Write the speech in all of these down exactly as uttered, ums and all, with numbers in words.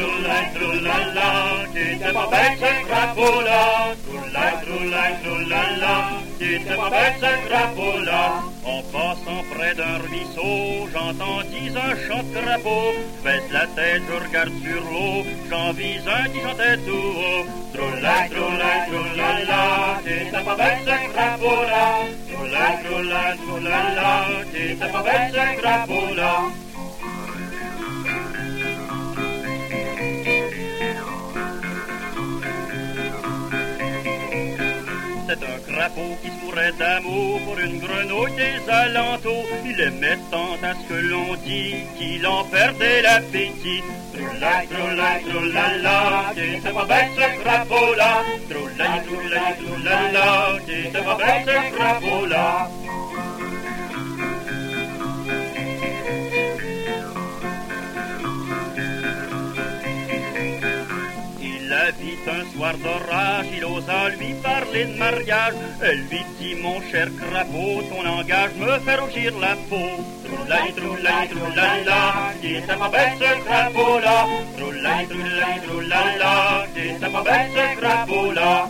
trula, trula, la, tu t'es pas bête, ce crapaud-là. Trula, trula, trula, la, tu t'es pas bête, ce crapaud-là. En passant près d'un ruisseau, j'entendis un chant de crapaud. Baisse la tête, je regarde sur l'eau, j'en vis un qui chantait tout haut. Trula, trula, trula, la, tu t'es pas bête, ce crapaud-là. Trula, trula, trula, la, tu t'es pas bête, ce crapaud-là. C'est un crapaud qui se mourait d'amour pour une grenouille des alentours. Il aimait tant à ce que l'on dit qu'il en perdait l'appétit. Troula, troula, troula, la, qui se bête ce crapaud-là. Troula, troula, troula, la, qui se bête ce crapaud-là. Un soir d'orage, il osa lui parler de mariage. Elle lui dit, mon cher crapaud, ton langage me fait rougir la peau. Troulaille, troulaille, troulala, qui est ma bête ce crapaud-là. Troulaille, troulaille, troulala, qui est ma bête ce crapaud-là.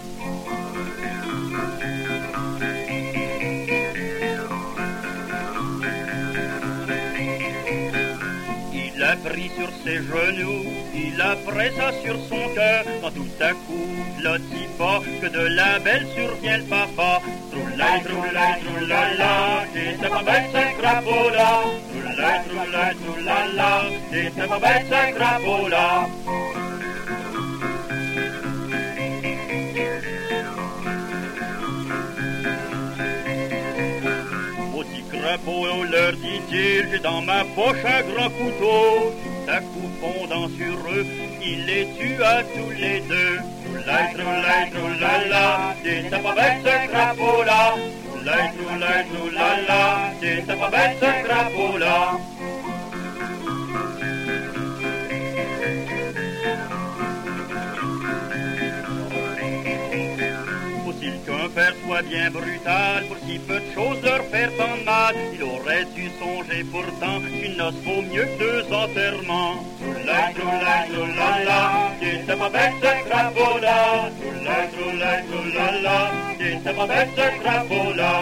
Il a pris sur ses genoux, il a pressa sur son cœur, quand tout à coup, l'on dit pas que de la belle survient le papa. Troulaille, troulaille, troulala, qui s'est pas bête ce crapaud-là. Troulaille, troulaille, troulala, qui s'est pas bête ce crapaud-là. Crapaud, leur dit-il, j'ai dans ma poche un grand couteau. Tout à coup fondant sur eux, il les tua tous les deux. Troulaille, troulaille, troulala, t'es pas bête ce crapaud-là. Troulaille, troulaille, troulala, t'es pas bête ce crapaud-là. Soit bien brutal pour si peu de choses leur faire tant de mal. Il aurait dû songer pourtant qu'une noce vaut mieux que deux enterrements. Troulaille, troulaille, troulala, qui est pas bête ce crapaud-là. Troulaille, troulaille, troulala, qui est pas bête ce crapaud-là.